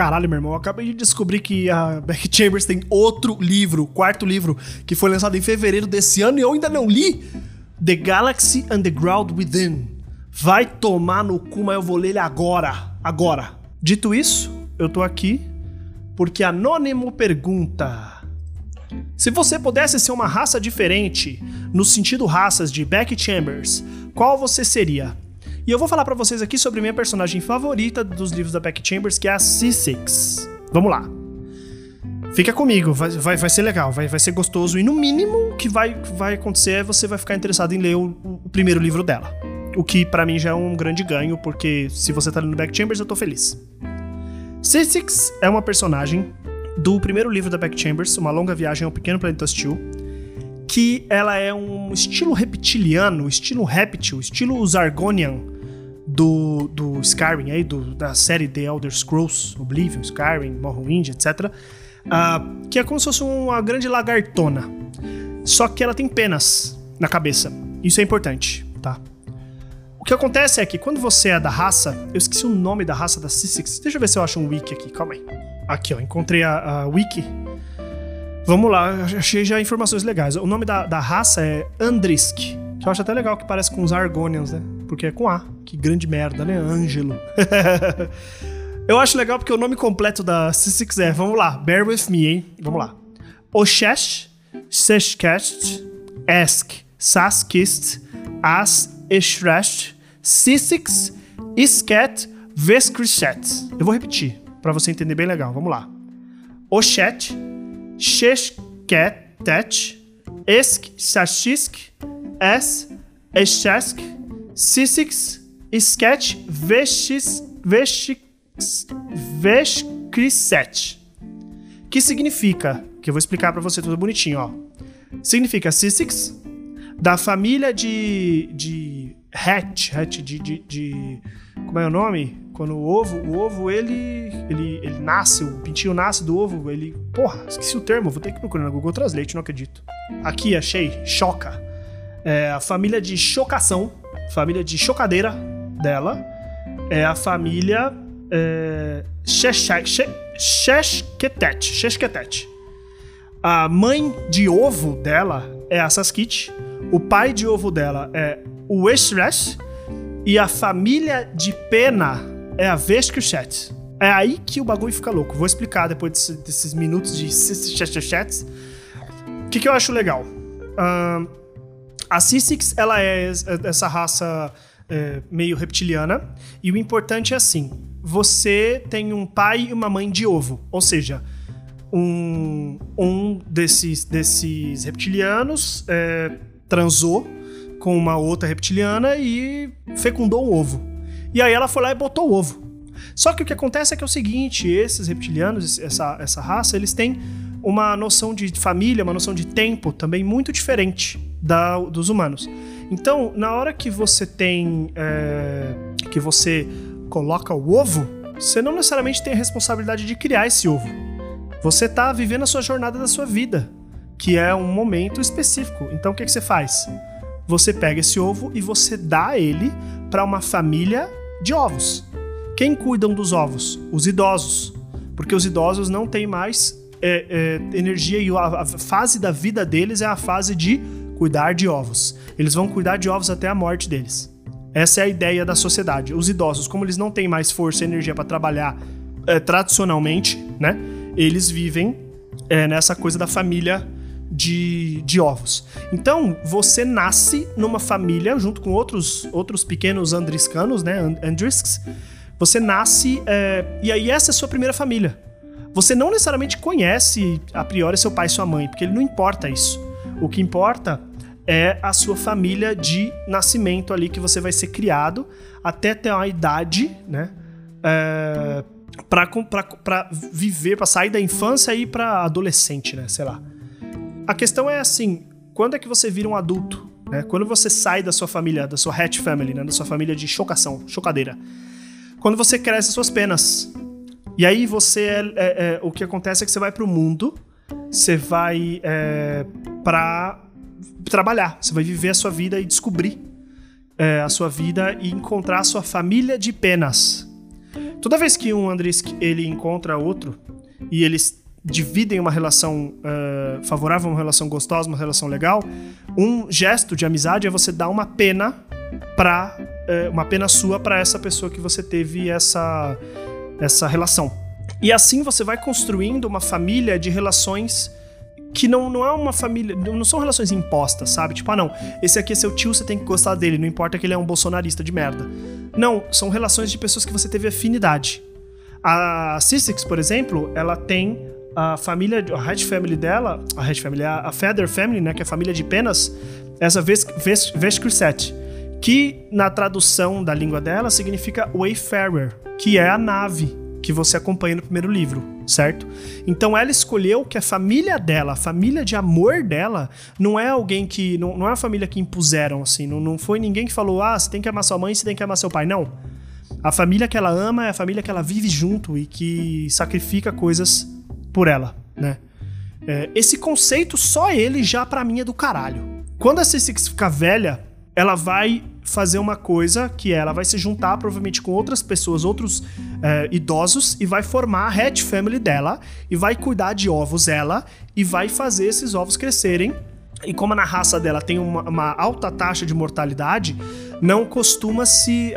Caralho, meu irmão, eu acabei de descobrir que a Becky Chambers tem outro livro, quarto livro, que foi lançado em fevereiro desse ano e eu ainda não li. The Galaxy and The Ground Within. Vai tomar no cu, mas eu vou ler ele agora. Agora. Dito isso, eu tô aqui porque Anônimo pergunta: se você pudesse ser uma raça diferente, no sentido raças de Becky Chambers, qual você seria? E eu vou falar pra vocês aqui sobre minha personagem favorita dos livros da Becky Chambers, que é a C6. Vamos lá. Fica comigo, vai ser legal, vai ser gostoso. E no mínimo o que vai acontecer é você vai ficar interessado em ler o primeiro livro dela. O que pra mim já é um grande ganho, porque se você tá lendo Becky Chambers, eu tô feliz. Sissix é uma personagem do primeiro livro da Becky Chambers, Uma Longa Viagem ao Pequeno Planeta Hostil, que ela é um estilo reptiliano, estilo réptil, estilo os Argonian do Skyrim, aí, da série The Elder Scrolls, Oblivion, Skyrim, Morrowind, etc. Que é como se fosse uma grande lagartona. Só que ela tem penas na cabeça. Isso é importante, tá? O que acontece é que quando você é da raça... Eu esqueci o nome da raça da Sissix. Deixa eu ver se eu acho um wiki aqui, calma aí. Aqui, ó, encontrei a wiki. Vamos lá, achei já informações legais. O nome da raça é Aandrisk, que eu acho até legal, que parece com os Argonians, né? Porque é com A. Que grande merda, né? Ângelo. Eu acho legal porque o nome completo da C6 é... Vamos lá, bear with me, hein? Vamos lá. Oxesh, sechket, esk, saskist, estrecht, C6, isket, vescriset. Eu vou repetir, pra você entender bem legal. Vamos lá. Oxesh, xesquetete, esk, saskisk, estresk, Sissix, Sketch, Vescriset. Que significa, que eu vou explicar pra você tudo bonitinho, ó. Significa Sissix, da família de hatch de como é o nome? Quando o ovo ele nasce, o pintinho nasce do ovo, ele... Porra, esqueci o termo, vou ter que procurar no Google Translate, não acredito. Aqui, achei, choca. É a família de chocação, família de chocadeira dela, é a família xesquetete. A mãe de ovo dela é a Saskite, o pai de ovo dela é o Estresse e a família de pena é a Vescriset. É aí que o bagulho fica louco. Vou explicar depois desses minutos de chats. O que eu acho legal? A C6, ela é essa raça meio reptiliana. E o importante é assim: você tem um pai e uma mãe de ovo. Ou seja, um desses reptilianos transou com uma outra reptiliana e fecundou um ovo. E aí ela foi lá e botou o ovo. Só que o que acontece é que é o seguinte: esses reptilianos, essa raça, eles têm uma noção de família, uma noção de tempo também muito diferente dos humanos. Então, na hora que você tem... que você coloca o ovo, você não necessariamente tem a responsabilidade de criar esse ovo. Você tá vivendo a sua jornada da sua vida, que é um momento específico. Então, o que você faz? Você pega esse ovo e você dá ele para uma família de ovos. Quem cuidam dos ovos? Os idosos. Porque os idosos não têm mais energia e a fase da vida deles é a fase de cuidar de ovos. Eles vão cuidar de ovos até a morte deles. Essa é a ideia da sociedade. Os idosos, como eles não têm mais força e energia para trabalhar tradicionalmente, né? Eles vivem nessa coisa da família de ovos. Então, você nasce numa família, junto com outros pequenos andriscanos, né? Andrisks. Você nasce e aí essa é a sua primeira família. Você não necessariamente conhece a priori seu pai e sua mãe, porque ele não importa isso. O que importa é a sua família de nascimento ali, que você vai ser criado até ter uma idade, né? Pra viver, pra sair da infância e ir pra adolescente, né? Sei lá. A questão é assim: quando é que você vira um adulto? Né? Quando você sai da sua família, da sua hatch family, né? Da sua família de chocadeira. Quando você cresce as suas penas. E aí você... o que acontece é que você vai pro mundo... Você vai pra trabalhar, você vai viver a sua vida e descobrir a sua vida e encontrar a sua família de penas. Toda vez que um Aandrisk ele encontra outro e eles dividem uma relação favorável, uma relação gostosa, uma relação legal, um gesto de amizade é você dar uma pena para uma pena sua para essa pessoa que você teve essa relação. E assim você vai construindo uma família de relações que não é uma família, não são relações impostas, sabe? Tipo, ah não, esse aqui é seu tio, você tem que gostar dele, não importa que ele é um bolsonarista de merda. Não, são relações de pessoas que você teve afinidade. A Sissix, por exemplo, ela tem a família, a Red Family dela, a Red Family, a Feather Family, né, que é a família de penas, essa Vescriset, que na tradução da língua dela significa Wayfarer, que é a nave que você acompanha no primeiro livro, certo? Então ela escolheu que a família dela, a família de amor dela, não é alguém que, não é a família que impuseram, assim, não foi ninguém que falou, ah, você tem que amar sua mãe, você tem que amar seu pai, não. A família que ela ama é a família que ela vive junto e que sacrifica coisas por ela, né? Esse conceito, só ele já pra mim é do caralho. Quando a C6 ficar velha, ela vai fazer uma coisa que ela vai se juntar provavelmente com outras pessoas, outros idosos, e vai formar a Red Family dela, e vai cuidar de ovos ela, e vai fazer esses ovos crescerem. E como na raça dela tem uma alta taxa de mortalidade, não costuma-se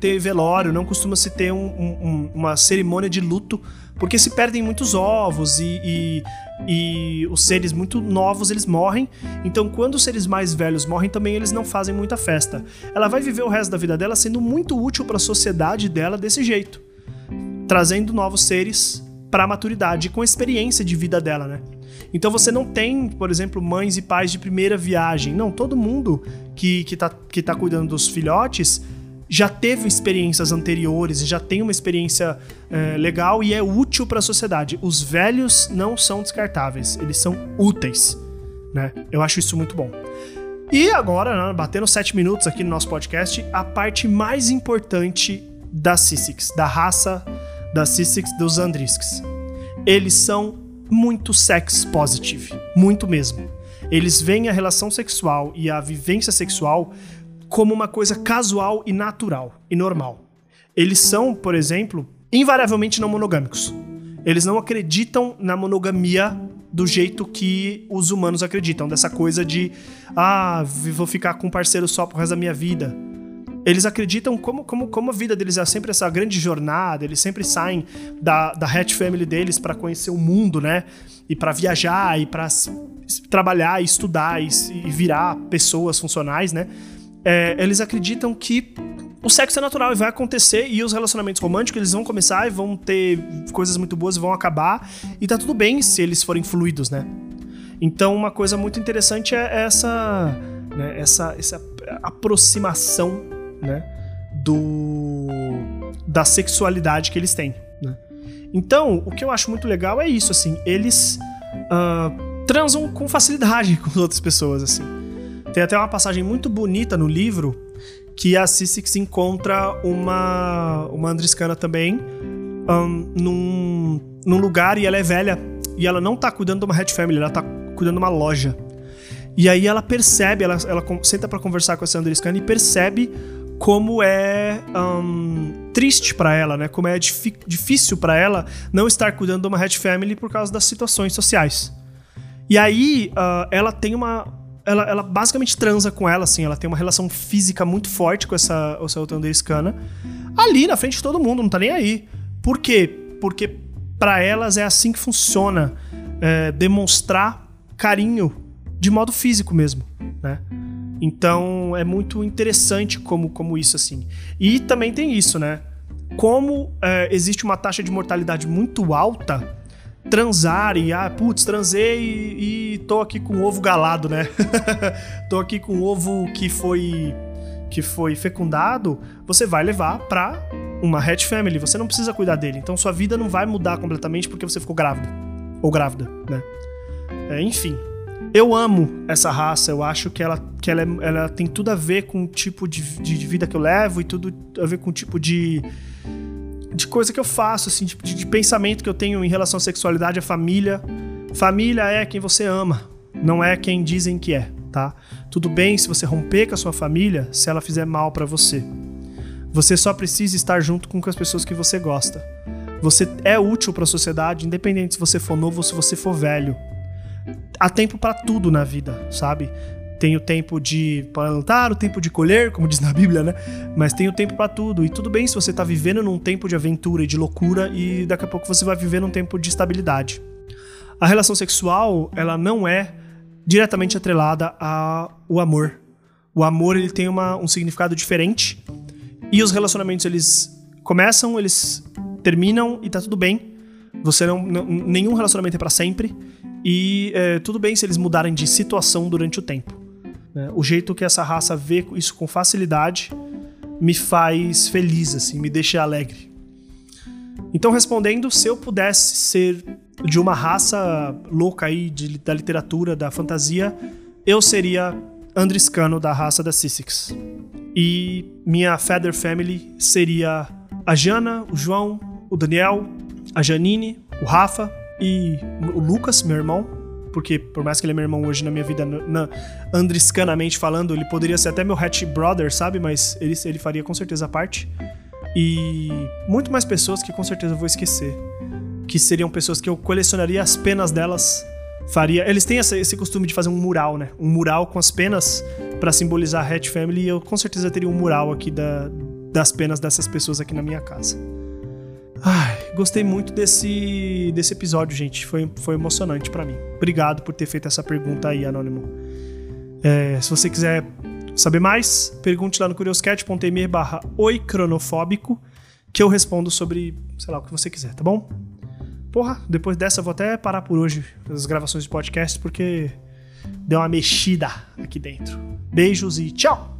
ter velório, não costuma-se ter uma cerimônia de luto, porque se perdem muitos ovos e os seres muito novos, eles morrem. Então quando os seres mais velhos morrem também, eles não fazem muita festa. Ela vai viver o resto da vida dela sendo muito útil para a sociedade dela desse jeito, trazendo novos seres para a maturidade, com a experiência de vida dela, né? Então você não tem, por exemplo, mães e pais de primeira viagem. Não, todo mundo que tá cuidando dos filhotes já teve experiências anteriores e já tem uma experiência legal e é útil para a sociedade. Os velhos não são descartáveis, eles são úteis, né? Eu acho isso muito bom. E agora, né, batendo 7 minutos aqui no nosso podcast, a parte mais importante da Sissix, da raça da Sissix, dos Aandrisks. Eles são muito sex positive, muito mesmo. Eles veem a relação sexual e a vivência sexual como uma coisa casual e natural e normal. Eles são, por exemplo, invariavelmente não monogâmicos. Eles não acreditam na monogamia do jeito que os humanos acreditam, dessa coisa de ah, vou ficar com um parceiro só pro resto da minha vida. Eles acreditam, como a vida deles é sempre essa grande jornada, eles sempre saem da Red Family deles pra conhecer o mundo, né? E pra viajar, e pra trabalhar, e estudar, e virar pessoas funcionais, né? Eles acreditam que o sexo é natural e vai acontecer, e os relacionamentos românticos, eles vão começar e vão ter coisas muito boas e vão acabar, e tá tudo bem se eles forem fluidos, né? Então uma coisa muito interessante é essa, né, essa aproximação, né, da sexualidade que eles têm, né? Então, o que eu acho muito legal é isso, assim, eles transam com facilidade com outras pessoas, assim. Tem até uma passagem muito bonita no livro que a Sissix encontra uma andriscana também num lugar, e ela é velha e ela não tá cuidando de uma Red Family, ela tá cuidando de uma loja. E aí ela percebe, ela senta pra conversar com essa andriscana e percebe como é triste pra ela, né? Como é difícil pra ela não estar cuidando de uma Red Family por causa das situações sociais. E aí ela tem ela basicamente transa com ela, assim. Ela tem uma relação física muito forte com essa outra andriscana ali na frente de todo mundo, não tá nem aí. Por quê? Porque pra elas é assim que funciona, demonstrar carinho de modo físico mesmo, né? Então é muito interessante como isso, assim. E também tem isso, né? Como existe uma taxa de mortalidade muito alta, transar e, transei e tô aqui com o ovo galado, né? Tô aqui com o ovo que foi fecundado, você vai levar pra uma Red Family, você não precisa cuidar dele. Então sua vida não vai mudar completamente porque você ficou grávida. Ou grávida, né? Enfim. Eu amo essa raça, eu acho que ela tem tudo a ver com o tipo de vida que eu levo e tudo a ver com o tipo de coisa que eu faço, assim, de pensamento que eu tenho em relação à sexualidade, à família. Família é quem você ama, não é quem dizem que é, tá? Tudo bem se você romper com a sua família, se ela fizer mal pra você. Você só precisa estar junto com as pessoas que você gosta. Você é útil para a sociedade, independente se você for novo ou se você for velho. Há tempo para tudo na vida, sabe? Tem o tempo de plantar, o tempo de colher, como diz na Bíblia, né? Mas tem o tempo pra tudo. E tudo bem se você tá vivendo num tempo de aventura e de loucura e daqui a pouco você vai viver num tempo de estabilidade. A relação sexual, ela não é diretamente atrelada ao amor. O amor, ele tem um significado diferente. E os relacionamentos, eles começam, eles terminam e tá tudo bem. Você nenhum relacionamento é pra sempre. E tudo bem se eles mudarem de situação durante o tempo. O jeito que essa raça vê isso com facilidade me faz feliz, assim, me deixa alegre. Então, respondendo, se eu pudesse ser de uma raça louca aí, da literatura, da fantasia, eu seria andriscano da raça da Sissix. E minha Feather Family seria a Jana, o João, o Daniel, a Janine, o Rafa e o Lucas, meu irmão. Porque por mais que ele é meu irmão hoje na minha vida, andriscanamente falando, ele poderia ser até meu hatch brother, sabe? Mas ele faria com certeza a parte. E muito mais pessoas que com certeza eu vou esquecer. Que seriam pessoas que eu colecionaria as penas delas. Eles têm esse costume de fazer um mural, né? Um mural com as penas pra simbolizar a hatch family. E eu com certeza teria um mural aqui das penas dessas pessoas aqui na minha casa. Ai, gostei muito desse episódio, gente. Foi emocionante pra mim. Obrigado por ter feito essa pergunta aí, Anônimo. Se você quiser saber mais, pergunte lá no curioscat.me/oicronofóbico que eu respondo sobre, sei lá, o que você quiser, tá bom? Porra, depois dessa eu vou até parar por hoje as gravações de podcast porque deu uma mexida aqui dentro. Beijos e tchau!